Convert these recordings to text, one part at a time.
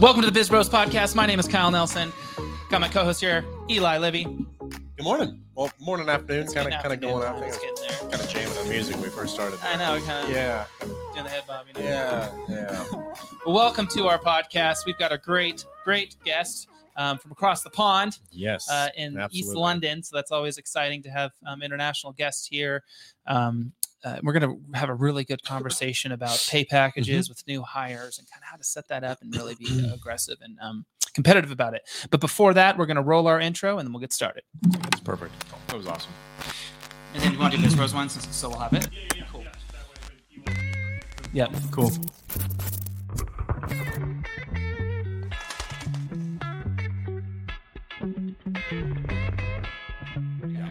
Welcome to the Biz Bros Podcast. My name is Kyle Nelson. Got my co-host here, Eli Libby. Good morning. Well, morning, afternoon. Kind of going out there. Kind of jamming the music when we first started. I know. Doing the head bob. You know? Yeah. Welcome to our podcast. We've got a great guest from across the pond. Yes. In absolutely. East London. So that's always exciting to have international guests here. We're going to have a really good conversation about pay packages with new hires and kind of how to set that up and really be aggressive and competitive about it. But before that, we're going to roll our intro and then we'll get started. That's perfect. That was awesome. And then you want to do this Rose one, so we'll have it. Yeah. Cool. Yeah. Cool.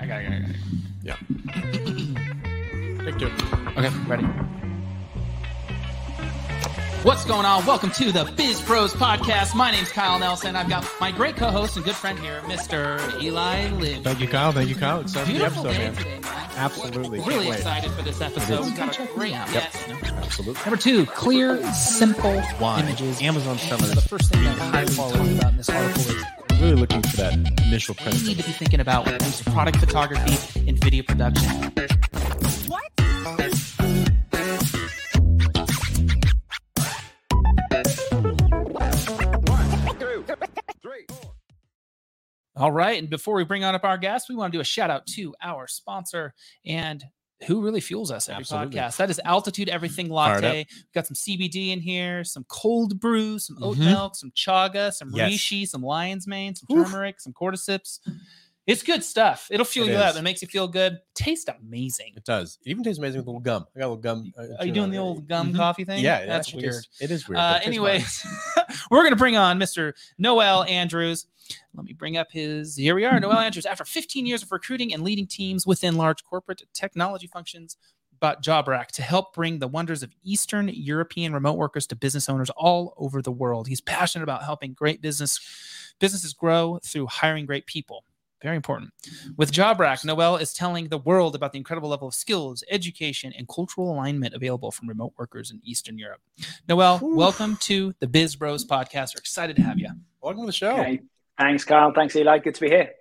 I got it. Yeah. Okay, ready. What's going on? Welcome to the Biz Bros Podcast. My name's Kyle Nelson. I've got my great co-host and good friend here, Mr. Eli Lynch. Thank you, Kyle. It's the episode, man. Today, man. Absolutely. Really excited for this episode. We've got a great guest. Yep. Absolutely. Number two, clear, simple images. Amazon Summit. So the first thing that I followed about in this article is really looking for that initial premise. You need to be thinking about when it comes to product photography and video production. All right. And before we bring on up our guest, we want to do a shout out to our sponsor and who really fuels us every podcast. That is Altitude Everything Latte. We've got some CBD in here, some cold brew, some oat milk, some chaga, some reishi, some lion's mane, some turmeric, some cordyceps. It's good stuff. It'll fuel you up. It makes you feel good. Tastes amazing. It does. It even tastes amazing with a little gum. I got a little gum. Are you doing the old gum coffee thing? Yeah. That's weird. It is weird. Anyways, we're going to bring on Mr. Noel Andrews. Let me bring up here we are, Noel Andrews. After 15 years of recruiting and leading teams within large corporate technology functions, bought JobRack to help bring the wonders of Eastern European remote workers to business owners all over the world. He's passionate about helping great businesses grow through hiring great people. Very important. With JobRack, Noel is telling the world about the incredible level of skills, education, and cultural alignment available from remote workers in Eastern Europe. Noel, welcome to the Biz Bros Podcast. We're excited to have you. Welcome to the show. Hey. Thanks, Kyle. Thanks, Eli. Good to be here.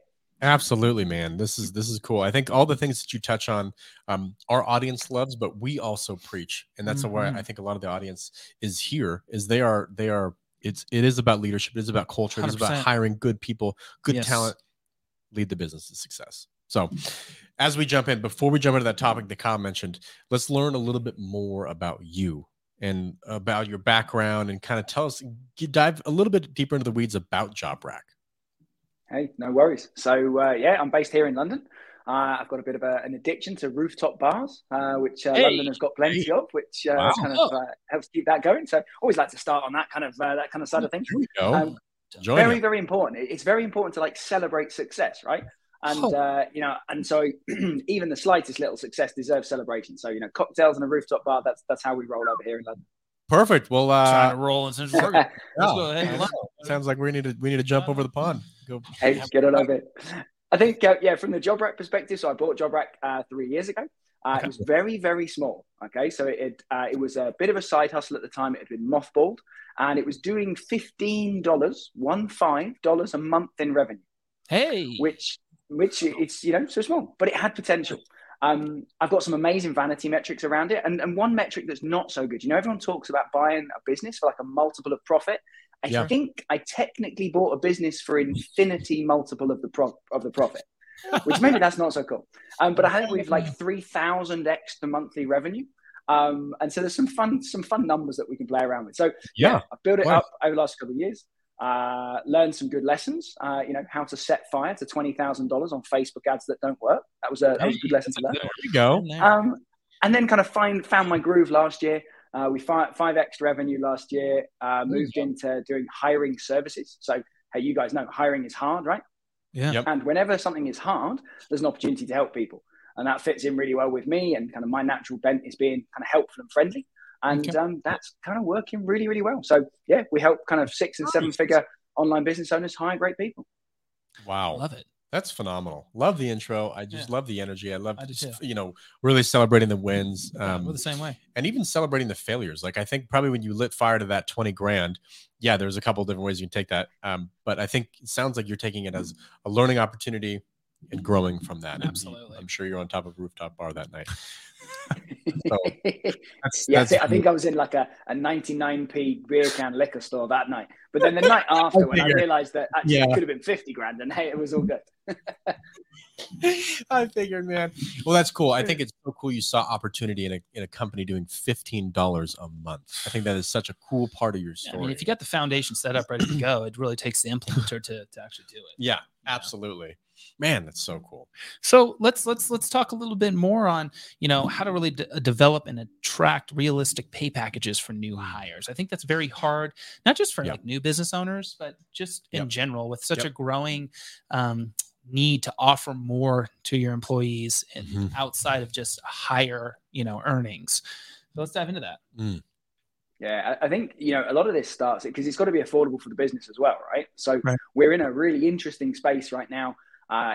Absolutely, man. This is cool. I think all the things that you touch on, our audience loves, but we also preach, and that's why I think a lot of the audience is here. Is they are. It is about leadership. It is about culture. It is about hiring good people, good talent, lead the business to success. So, as we jump in, before we jump into that topic that Kyle mentioned, let's learn a little bit more about you and about your background, and kind of tell us, dive a little bit deeper into the weeds about JobRack. Hey, no worries. So, I'm based here in London. I've got a bit of an addiction to rooftop bars, which London has got plenty of, which helps keep that going. So, always like to start on that kind of side of things. Here we go. Very, very important. It's very important to celebrate success, right? And, so even the slightest little success deserves celebration. So, cocktails and a rooftop bar, that's how we roll over here in London. Perfect. Well, trying to roll in Central Oregon. Let's go ahead. Sounds like we need to jump over the pond. Get it over. I think from the JobRack perspective. So I bought JobRack 3 years ago. It was very, very small. Okay, so it was a bit of a side hustle at the time. It had been mothballed, and it was doing $15 a month in revenue. Hey, which it's so small, but it had potential. I've got some amazing vanity metrics around it. And one metric that's not so good, everyone talks about buying a business for a multiple of profit. I think I technically bought a business for infinity multiple of the profit, which maybe that's not so cool. But I think we've 3,000x the monthly revenue. And so there's some fun numbers that we can play around with. So I've built it up over the last couple of years. Learned some good lessons, how to set fire to $20,000 on Facebook ads that don't work. That was a good lesson to learn. There you go. And then kind of found my groove last year. We 5x revenue last year, moved into doing hiring services. So hey, you guys know hiring is hard, right? Yeah. Yep. And whenever something is hard, there's an opportunity to help people. And that fits in really well with me, and kind of my natural bent is being kind of helpful and friendly. And that's kind of working really, really well. So, we help kind of 6- and 7-figure online business owners hire great people. Wow. Love it. That's phenomenal. Love the intro. I just love the energy. I love, you know, really celebrating the wins. We're the same way. And even celebrating the failures. Like, I think probably when you lit fire to that 20 grand, there's a couple of different ways you can take that. But I think it sounds like you're taking it as a learning opportunity and growing from that. Absolutely. I'm sure you're on top of rooftop bar that night. I think I was in like a 99p beer can liquor store that night. But then the night after, when I realized that actually it could have been 50 grand, and hey, it was all good. I figured, man. Well, that's cool. I think it's so cool you saw opportunity in a company doing $15 a month. I think that is such a cool part of your story. Yeah, I mean, if you got the foundation set up ready to go, it really takes the implementer to actually do it. Yeah, absolutely. Man, that's so cool. So let's talk a little bit more on, you know, how to really develop and attract realistic pay packages for new hires. I think that's very hard, not just for like new business owners, but just in general with such a growing need to offer more to your employees and outside of just higher, you know, earnings. So let's dive into that. Yeah, I think, you know, a lot of this starts because it's got to be affordable for the business as well, right? So we're in a really interesting space right now.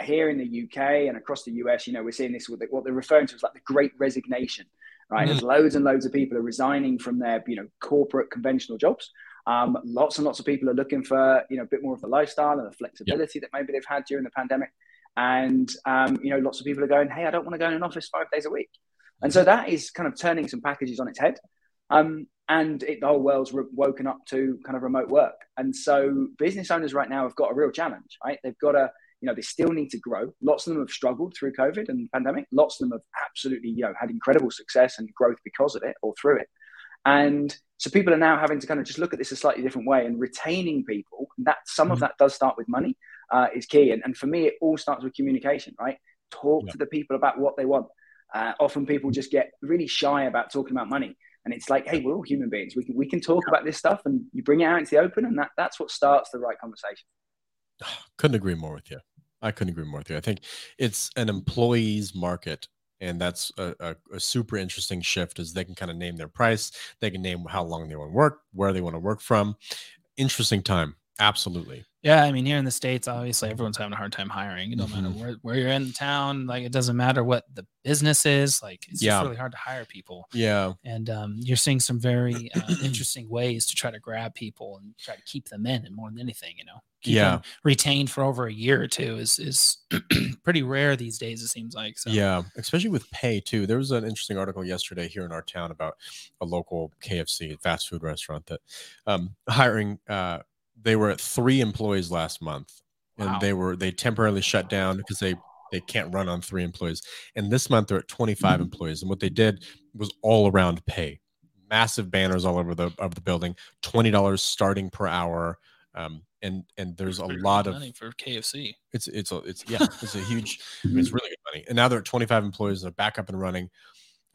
Here in the UK and across the US, you know, we're seeing this with what they're referring to as like the Great Resignation, right? There's loads and loads of people are resigning from their, you know, corporate conventional jobs. Lots and lots of people are looking for, you know, a bit more of the lifestyle and the flexibility that maybe they've had during the pandemic. And, you know, lots of people are going, hey, I don't want to go in an office 5 days a week. And so that is kind of turning some packages on its head. And the whole world's woken up to kind of remote work. And so business owners right now have got a real challenge, right? They've got to, you know, they still need to grow. Lots of them have struggled through COVID and the pandemic. Lots of them have absolutely, you know, had incredible success and growth because of it or through it. And so people are now having to kind of just look at this a slightly different way, and retaining people, that some of that does start with money, is key. And for me, it all starts with communication, right? Talk to the people about what they want. Often people just get really shy about talking about money. And it's like, hey, we're all human beings. We can talk about this stuff, and you bring it out into the open, and that's what starts the right conversation. Couldn't agree more with you. I couldn't agree more with you. I think it's an employee's market, and that's a super interesting shift. Is they can kind of name their price, they can name how long they want to work, where they want to work from. Interesting time, absolutely. Yeah, I mean, here in the States, obviously, everyone's having a hard time hiring. It don't matter where you're in town. Like, it doesn't matter what the business is. Like, it's just really hard to hire people. Yeah, and you're seeing some very interesting ways to try to grab people and try to keep them in, and more than anything, you know. Retained for over a year or two is pretty rare these days, it seems like. So. Yeah, especially with pay too. There was an interesting article yesterday here in our town about a local KFC fast food restaurant that hiring. They were at 3 employees last month, and they temporarily shut down because they can't run on 3 employees. And this month they're at 25 employees, and what they did was all around pay. Massive banners all over the building. $20 starting per hour. And there's a lot of money for KFC. It's a huge, it's really good money. And now they're at 25 employees. They're back up and running.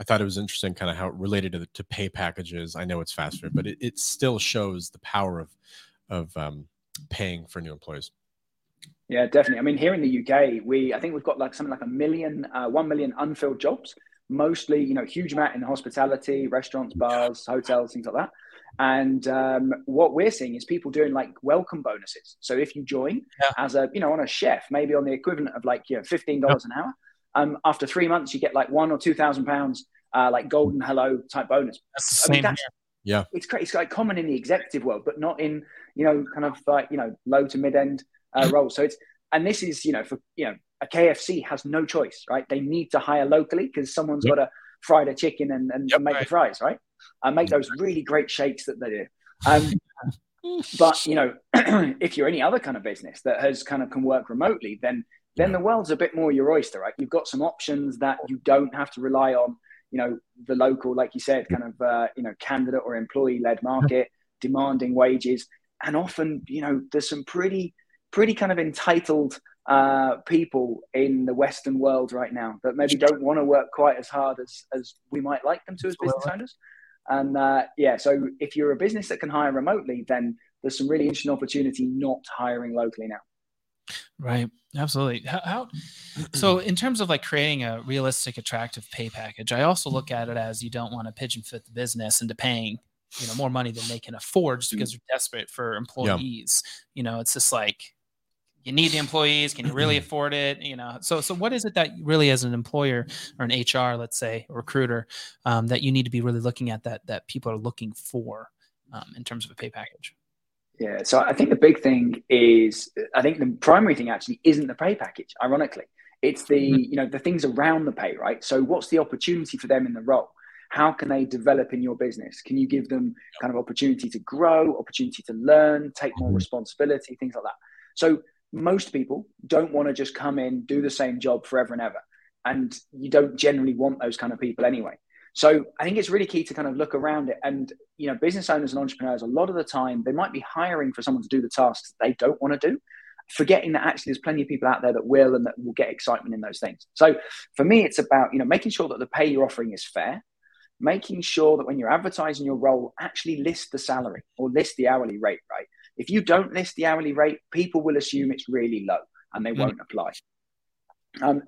I thought it was interesting kind of how it related to pay packages. I know it's fast food, but it still shows the power of paying for new employees. Yeah, definitely. I mean, here in the UK, I think we've got like something like 1 million unfilled jobs, mostly, you know, huge amount in hospitality, restaurants, bars, hotels, things like that. And what we're seeing is people doing like welcome bonuses. So if you join as a, you know, on a chef, maybe on the equivalent of like, you know, $15 an hour, after 3 months, you get like £1,000 or £2,000, like golden hello type bonus. It's crazy. It's like common in the executive world, but not in, you know, kind of like, you know, low to mid end roles. So this is, you know, for, you know, a KFC has no choice, right? They need to hire locally because someone's got to fry the chicken and make the fries, right? I make those really great shakes that they do. But, you know, if you're any other kind of business that has kind of can work remotely, then the world's a bit more your oyster, right? You've got some options that you don't have to rely on, you know, the local, like you said, kind of, you know, candidate or employee-led market, demanding wages. And often, you know, there's some pretty kind of entitled people in the Western world right now that maybe don't want to work quite as hard as we might like them to as business owners. And so if you're a business that can hire remotely, then there's some really interesting opportunity not hiring locally now. Right. Absolutely. So in terms of like creating a realistic, attractive pay package, I also look at it as you don't want to pigeon fit the business into paying, you know, more money than they can afford just because they're desperate for employees. You know, it's just like, you need the employees. Can you really afford it? You know, so what is it that really, as an employer or an HR, let's say, a recruiter, that you need to be really looking at that people are looking for in terms of a pay package? Yeah, so I think the big thing is, I think the primary thing actually isn't the pay package. Ironically, it's the the things around the pay, right? So what's the opportunity for them in the role? How can they develop in your business? Can you give them kind of opportunity to grow, opportunity to learn, take more responsibility, things like that? So most people don't want to just come in, do the same job forever and ever. And you don't generally want those kind of people anyway. So I think it's really key to kind of look around it. And, business owners and entrepreneurs, a lot of the time, they might be hiring for someone to do the tasks they don't want to do, forgetting that actually there's plenty of people out there that will and that will get excitement in those things. So for me, it's about, making sure that the pay you're offering is fair, making sure that when you're advertising your role, actually list the salary or list the hourly rate, right? If you don't list the hourly rate, people will assume it's really low and they won't apply.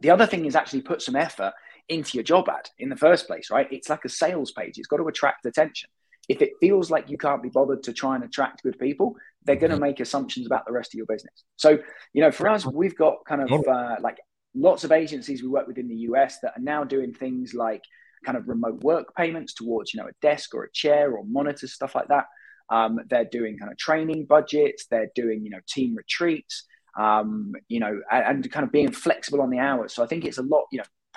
The other thing is actually put some effort into your job ad in the first place, right? It's like a sales page. It's got to attract attention. If it feels like you can't be bothered to try and attract good people, they're going to make assumptions about the rest of your business. So, for us, we've got kind of lots of agencies we work with in the US that are now doing things like kind of remote work payments towards, a desk or a chair or monitors, stuff like that. They're doing kind of training budgets. They're doing, team retreats, and kind of being flexible on the hours. So I think it's a lot,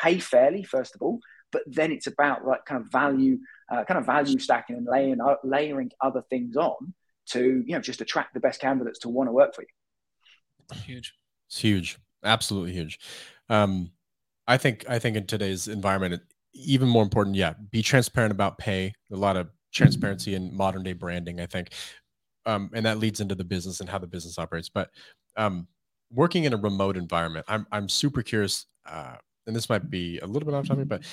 pay fairly, first of all, but then it's about like kind of value stacking and layering other things on to, just attract the best candidates to want to work for you. Huge. It's huge. Absolutely huge. I think in today's environment, even more important, be transparent about pay. A lot of transparency in modern day branding, I think. And that leads into the business and how the business operates. But working in a remote environment, I'm super curious, and this might be a little bit off topic, but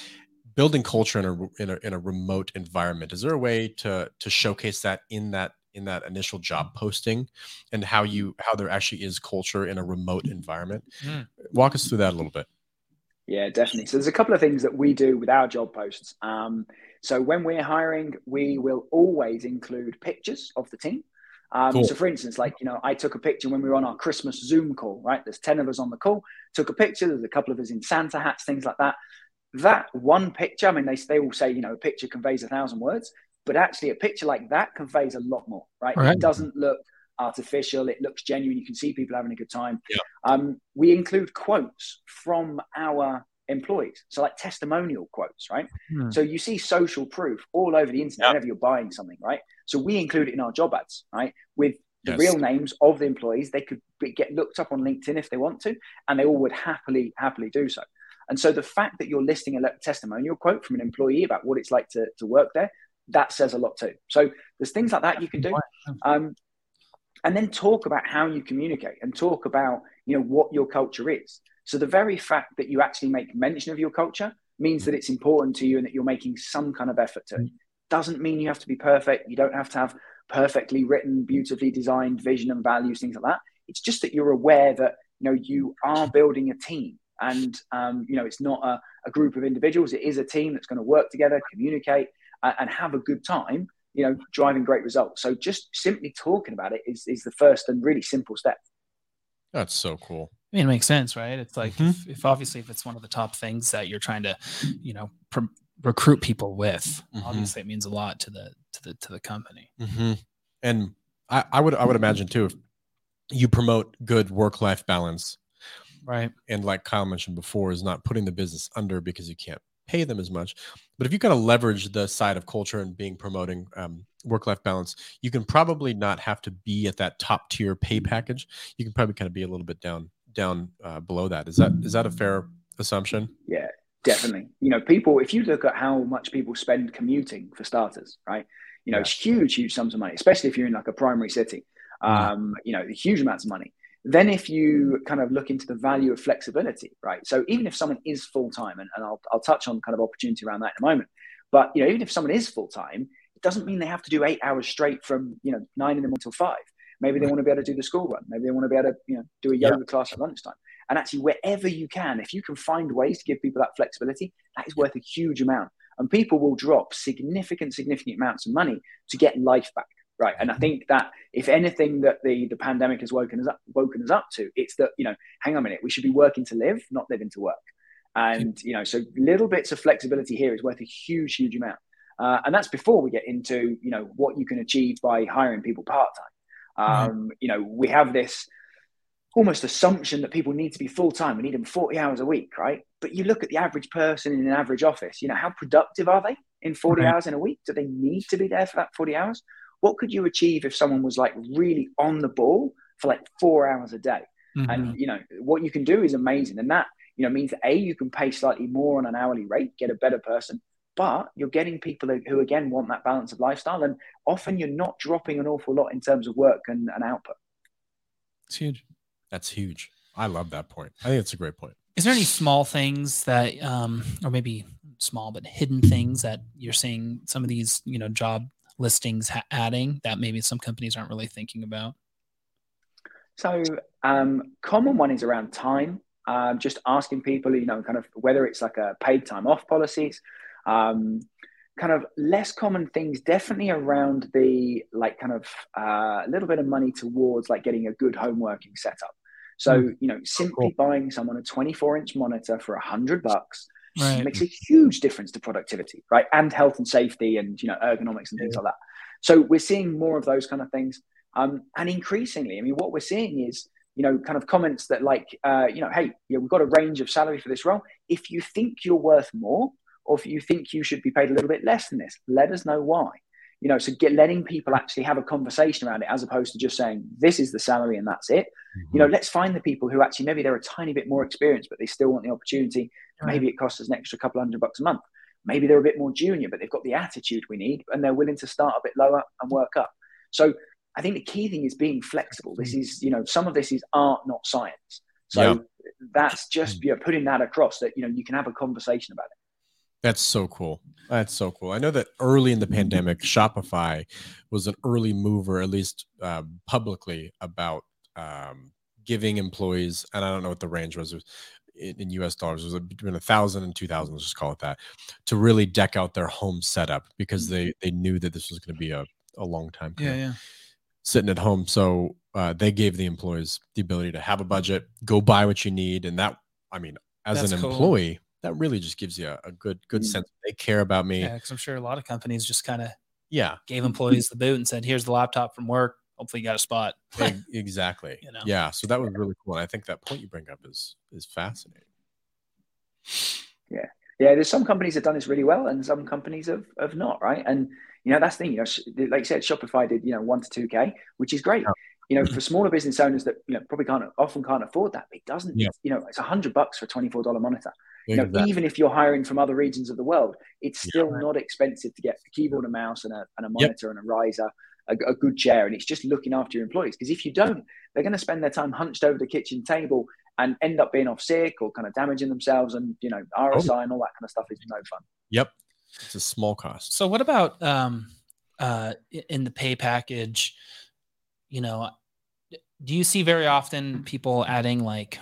building culture in a remote environment, is there a way to showcase that in that initial job posting and how there actually is culture in a remote environment? Walk us through that a little bit. Yeah, definitely. So there's a couple of things that we do with our job posts. So when we're hiring, we will always include pictures of the team. Cool. So for instance, I took a picture when we were on our Christmas Zoom call, right? There's 10 of us on the call, took a picture. There's a couple of us in Santa hats, things like that. That one picture, I mean, they all say, a picture conveys 1,000 words, but actually a picture like that conveys a lot more, right? Right. It doesn't look artificial. It looks genuine. You can see people having a good time. Yeah. We include quotes from our employees. So like testimonial quotes, right? So you see social proof all over the internet whenever you're buying something, right? So we include it in our job ads, right? With the real names of the employees. They could get looked up on LinkedIn if they want to, and they all would happily do so. And so the fact that you're listing a testimonial quote from an employee about what it's like to work there, that says a lot too. So there's things like that you can do. And then talk about how you communicate and talk about, what your culture is. So the very fact that you actually make mention of your culture means that it's important to you and that you're making some kind of effort to it. Doesn't mean you have to be perfect. You don't have to have perfectly written, beautifully designed vision and values, things like that. It's just that you're aware that, you are building a team and, it's not a group of individuals. It is a team that's going to work together, communicate and have a good time, driving great results. So just simply talking about it is the first and really simple step. That's so cool. I mean, it makes sense, right? It's like, if obviously if it's one of the top things that you're trying to, recruit people with, obviously it means a lot to the company. And I would imagine too, if you promote good work-life balance, right? And like Kyle mentioned before, is not putting the business under because you can't pay them as much. But if you kind of leverage the side of culture and promoting work-life balance, you can probably not have to be at that top tier pay package. You can probably kind of be a little bit down below that. Is that a fair assumption? Yeah, definitely. People, if you look at how much people spend commuting for starters, right? It's huge sums of money, especially if you're in like a primary city, huge amounts of money. Then if you kind of look into the value of flexibility, right? So even if someone is full-time, and I'll touch on kind of opportunity around that in a moment, but, even if someone is full-time, it doesn't mean they have to do 8 hours straight from, 9 a.m. until 5. Maybe they want to be able to do the school run. Maybe they want to be able to, do a yoga class at lunchtime. And actually wherever you can, if you can find ways to give people that flexibility, that is worth a huge amount. And people will drop significant amounts of money to get life back. right? And I think that if anything that the pandemic has woken us up to, it's that, you know, hang on a minute, we should be working to live, not living to work. And, you know, so little bits of flexibility here is worth a huge, huge amount. And that's before we get into, you know, what you can achieve by hiring people part-time. You know, we have this almost assumption that people need to be full-time. We need them 40 hours a week, right? But you look at the average person in an average office, you know, how productive are they in 40 hours in a week? Do they need to be there for that 40 hours? What could you achieve if someone was like really on the ball for like 4 hours a day? Mm-hmm. And, you know, what you can do is amazing. And that, you know, means that A, you can pay slightly more on an hourly rate, get a better person, but you're getting people who again want that balance of lifestyle. And often you're not dropping an awful lot in terms of work and output. It's huge. That's huge. I love that point. I think it's a great point. Is there any small things that, or maybe small but hidden things that you're seeing some of these, you know, job listings adding that maybe some companies aren't really thinking about? So common one is around time. Just asking people, you know, kind of whether it's like a paid time off policies. Kind of less common things, definitely around the like kind of a little bit of money towards like getting a good home working setup. So, you know, simply buying someone a 24-inch monitor for $100 makes a huge difference to productivity, right? And health and safety and, you know, ergonomics and things like that. So we're seeing more of those kind of things. And increasingly, I mean, what we're seeing is, you know, kind of comments that like, you know, hey, you know, we've got a range of salary for this role. If you think you're worth more, or if you think you should be paid a little bit less than this, let us know why. You know, so letting people actually have a conversation around it, as opposed to just saying, this is the salary and that's it. Mm-hmm. You know, let's find the people who actually, maybe they're a tiny bit more experienced, but they still want the opportunity. Right. Maybe it costs us an extra $200 a month. Maybe they're a bit more junior, but they've got the attitude we need and they're willing to start a bit lower and work up. So I think the key thing is being flexible. This is, you know, some of this is art, not science. So that's just, you know, putting that across that, you know, you can have a conversation about it. That's so cool. That's so cool. I know that early in the pandemic, Shopify was an early mover, at least publicly, about giving employees, and I don't know what the range was, in US dollars, it was between 1,000 and 2,000, let's just call it that, to really deck out their home setup, because they knew that this was going to be a long time coming, sitting at home. So they gave the employees the ability to have a budget, go buy what you need. And that, I mean, as That's an cool. employee, that really just gives you a good sense they care about me. Yeah, because I'm sure a lot of companies just kind of gave employees the boot and said, here's the laptop from work. Hopefully you got a spot. Exactly. You know? Yeah. So that was really cool. And I think that point you bring up is fascinating. Yeah. Yeah. There's some companies that have done this really well and some companies have not, right? And, you know, that's the thing, you know, like you said, Shopify did, you know, 1 to 2K, which is great. Yeah. You know, for smaller business owners that, you know, probably can't afford that, it doesn't, you know, it's $100 for a $24 monitor. You know, even if you're hiring from other regions of the world, it's still not expensive to get a keyboard, a mouse, and a monitor and a riser, a good chair. And it's just looking after your employees. Because if you don't, they're going to spend their time hunched over the kitchen table and end up being off sick or kind of damaging themselves. And, you know, RSI and all that kind of stuff is no fun. Yep. It's a small cost. So what about in the pay package, you know, do you see very often people adding like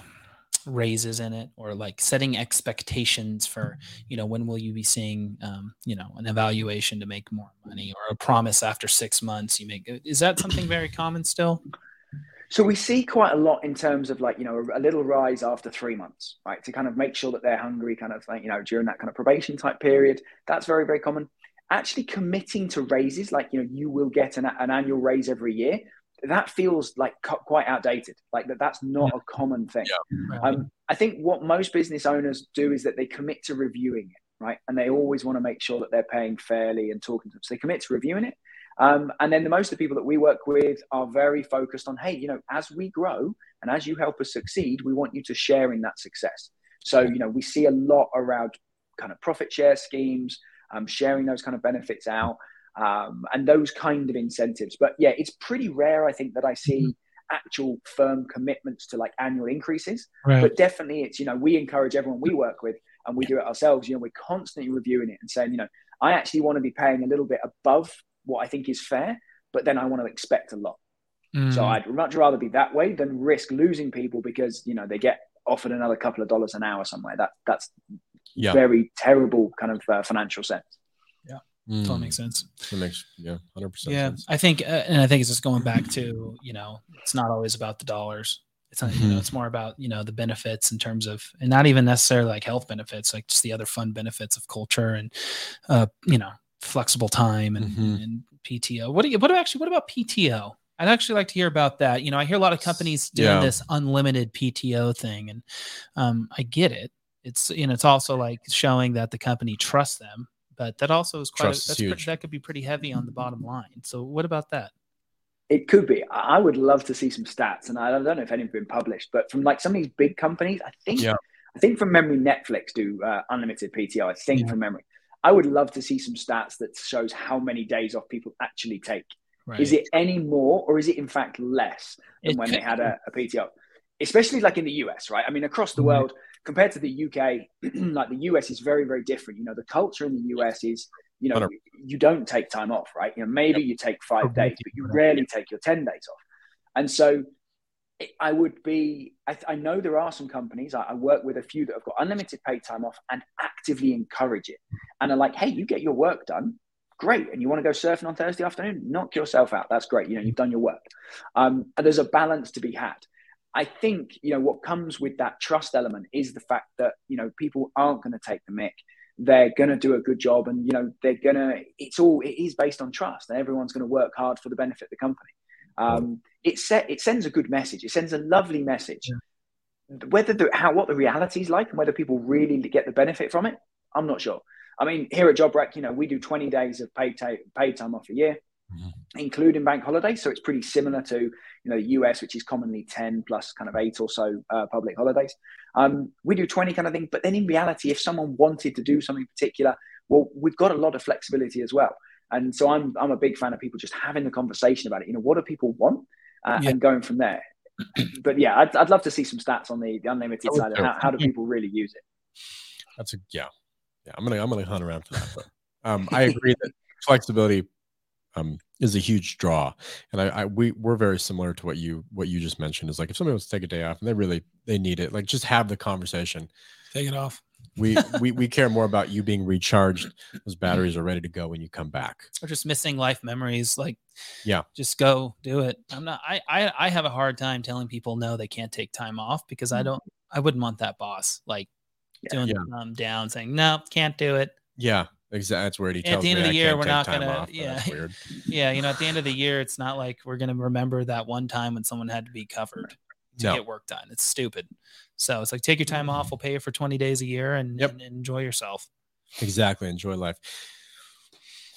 raises in it, or like setting expectations for, you know, when will you be seeing, you know, an evaluation to make more money, or a promise after 6 months you make? Is that something very common still? So we see quite a lot in terms of like, you know, a little rise after 3 months, right? To kind of make sure that they're hungry, kind of like, you know, during that kind of probation type period. That's very, very common. Actually committing to raises, like, you know, you will get an annual raise every year. That feels like quite outdated, like that's not a common thing. Yeah. I think what most business owners do is that they commit to reviewing it, right? And they always want to make sure that they're paying fairly and talking to them. So they commit to reviewing it. And then most of the people that we work with are very focused on, hey, you know, as we grow and as you help us succeed, we want you to share in that success. So, you know, we see a lot around kind of profit share schemes, sharing those kind of benefits out. And those kind of incentives. But yeah, it's pretty rare, I think, that I see actual firm commitments to like annual increases. Right. But definitely it's, you know, we encourage everyone we work with, and we do it ourselves. You know, we're constantly reviewing it and saying, you know, I actually want to be paying a little bit above what I think is fair, but then I want to expect a lot. Mm. So I'd much rather be that way than risk losing people because, you know, they get offered another couple of dollars an hour somewhere. That's very terrible kind of financial sense. If that makes sense. That makes 100% sense. I think it's just going back to, it's not always about the dollars. It's not, it's more about, the benefits in terms of, and not even necessarily like health benefits, like just the other fun benefits of culture and, flexible time and PTO. What about PTO? I'd actually like to hear about that. I hear a lot of companies doing this unlimited PTO thing, and I get it. It's, it's also like showing that the company trusts them, but that also is that could be pretty heavy on the bottom line. So what about that? It could be. I would love to see some stats, and I don't know if any have been published, but from like some of these big companies, I think from memory, Netflix do unlimited PTO. From memory, I would love to see some stats that shows how many days off people actually take. Right. Is it any more, or is it in fact less than when they had a PTO? Especially like in the US, right? I mean, across the world, compared to the UK, like the US is very, very different. The culture in the US is, you don't take time off, right? Maybe you take 5 days, but you rarely take your 10 days off. And so I know there are some companies, I work with a few that have got unlimited paid time off and actively encourage it. And are like, hey, you get your work done. Great. And you want to go surfing on Thursday afternoon? Knock yourself out. That's great. You've done your work. And there's a balance to be had. I think, what comes with that trust element is the fact that, people aren't going to take the mick. They're going to do a good job, and, it is based on trust, and everyone's going to work hard for the benefit of the company. It sends a good message. It sends a lovely message. Yeah. Whether what the reality is like and whether people really get the benefit from it, I'm not sure. I mean, here at JobRack, we do 20 days of paid time off a year, including bank holidays. So it's pretty similar to, the US, which is commonly 10 plus kind of 8 or so public holidays. We do 20 kind of thing. But then in reality, if someone wanted to do something particular, well, we've got a lot of flexibility as well. And so I'm a big fan of people just having the conversation about it. What do people want and going from there? But yeah, I'd love to see some stats on the unlimited side of how do people really use it. That's I'm gonna hunt around for that. But, I agree that flexibility is a huge draw, and we're very similar to what you just mentioned. Is like if somebody wants to take a day off and they really need it, like just have the conversation. Take it off. We care more about you being recharged. Those batteries are ready to go when you come back. Or just missing life memories. Like just go do it. I have a hard time telling people no, they can't take time off because I wouldn't want that boss like. Doing the thumb down, saying no, can't do it. Yeah, exactly. That's where he tells me. At the end of the year, we're not gonna. Yeah, weird. At the end of the year, it's not like we're gonna remember that one time when someone had to be covered to get work done. It's stupid. So it's like take your time off. We'll pay you for 20 days a year and enjoy yourself. Exactly, enjoy life.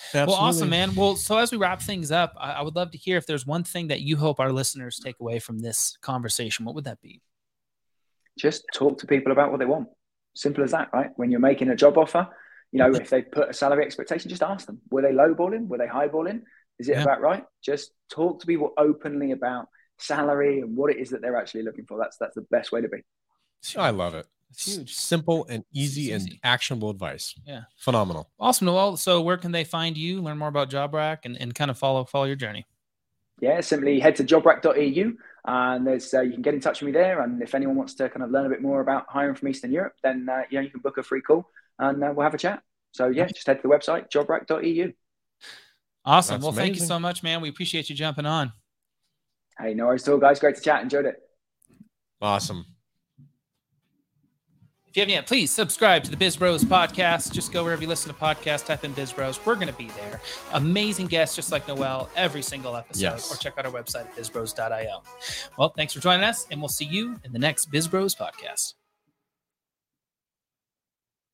Absolutely. Well, awesome, man. Well, so as we wrap things up, I would love to hear if there's one thing that you hope our listeners take away from this conversation. What would that be? Just talk to people about what they want. Simple as that, right? When you're making a job offer, if they put a salary expectation, just ask them, were they lowballing? Were they highballing? Is it about right? Just talk to people openly about salary and what it is that they're actually looking for. That's the best way to be. I love it. It's huge. Simple and easy and actionable advice. Yeah. Phenomenal. Awesome, Noel. So where can they find you, learn more about JobRack and kind of follow your journey? Yeah, simply head to jobrack.eu and there's you can get in touch with me there. And if anyone wants to kind of learn a bit more about hiring from Eastern Europe, then you can book a free call and we'll have a chat. So just head to the website jobrack.eu. Awesome. That's amazing. Thank you so much, man. We appreciate you jumping on. Hey, no worries at all, guys. Great to chat. Enjoyed it. Awesome. If you haven't yet, please subscribe to the Biz Bros podcast. Just go wherever you listen to podcasts, type in Biz Bros. We're going to be there. Amazing guests, just like Noel, every single episode. Yes. Or check out our website at bizbros.io. Well, thanks for joining us, and we'll see you in the next Biz Bros podcast.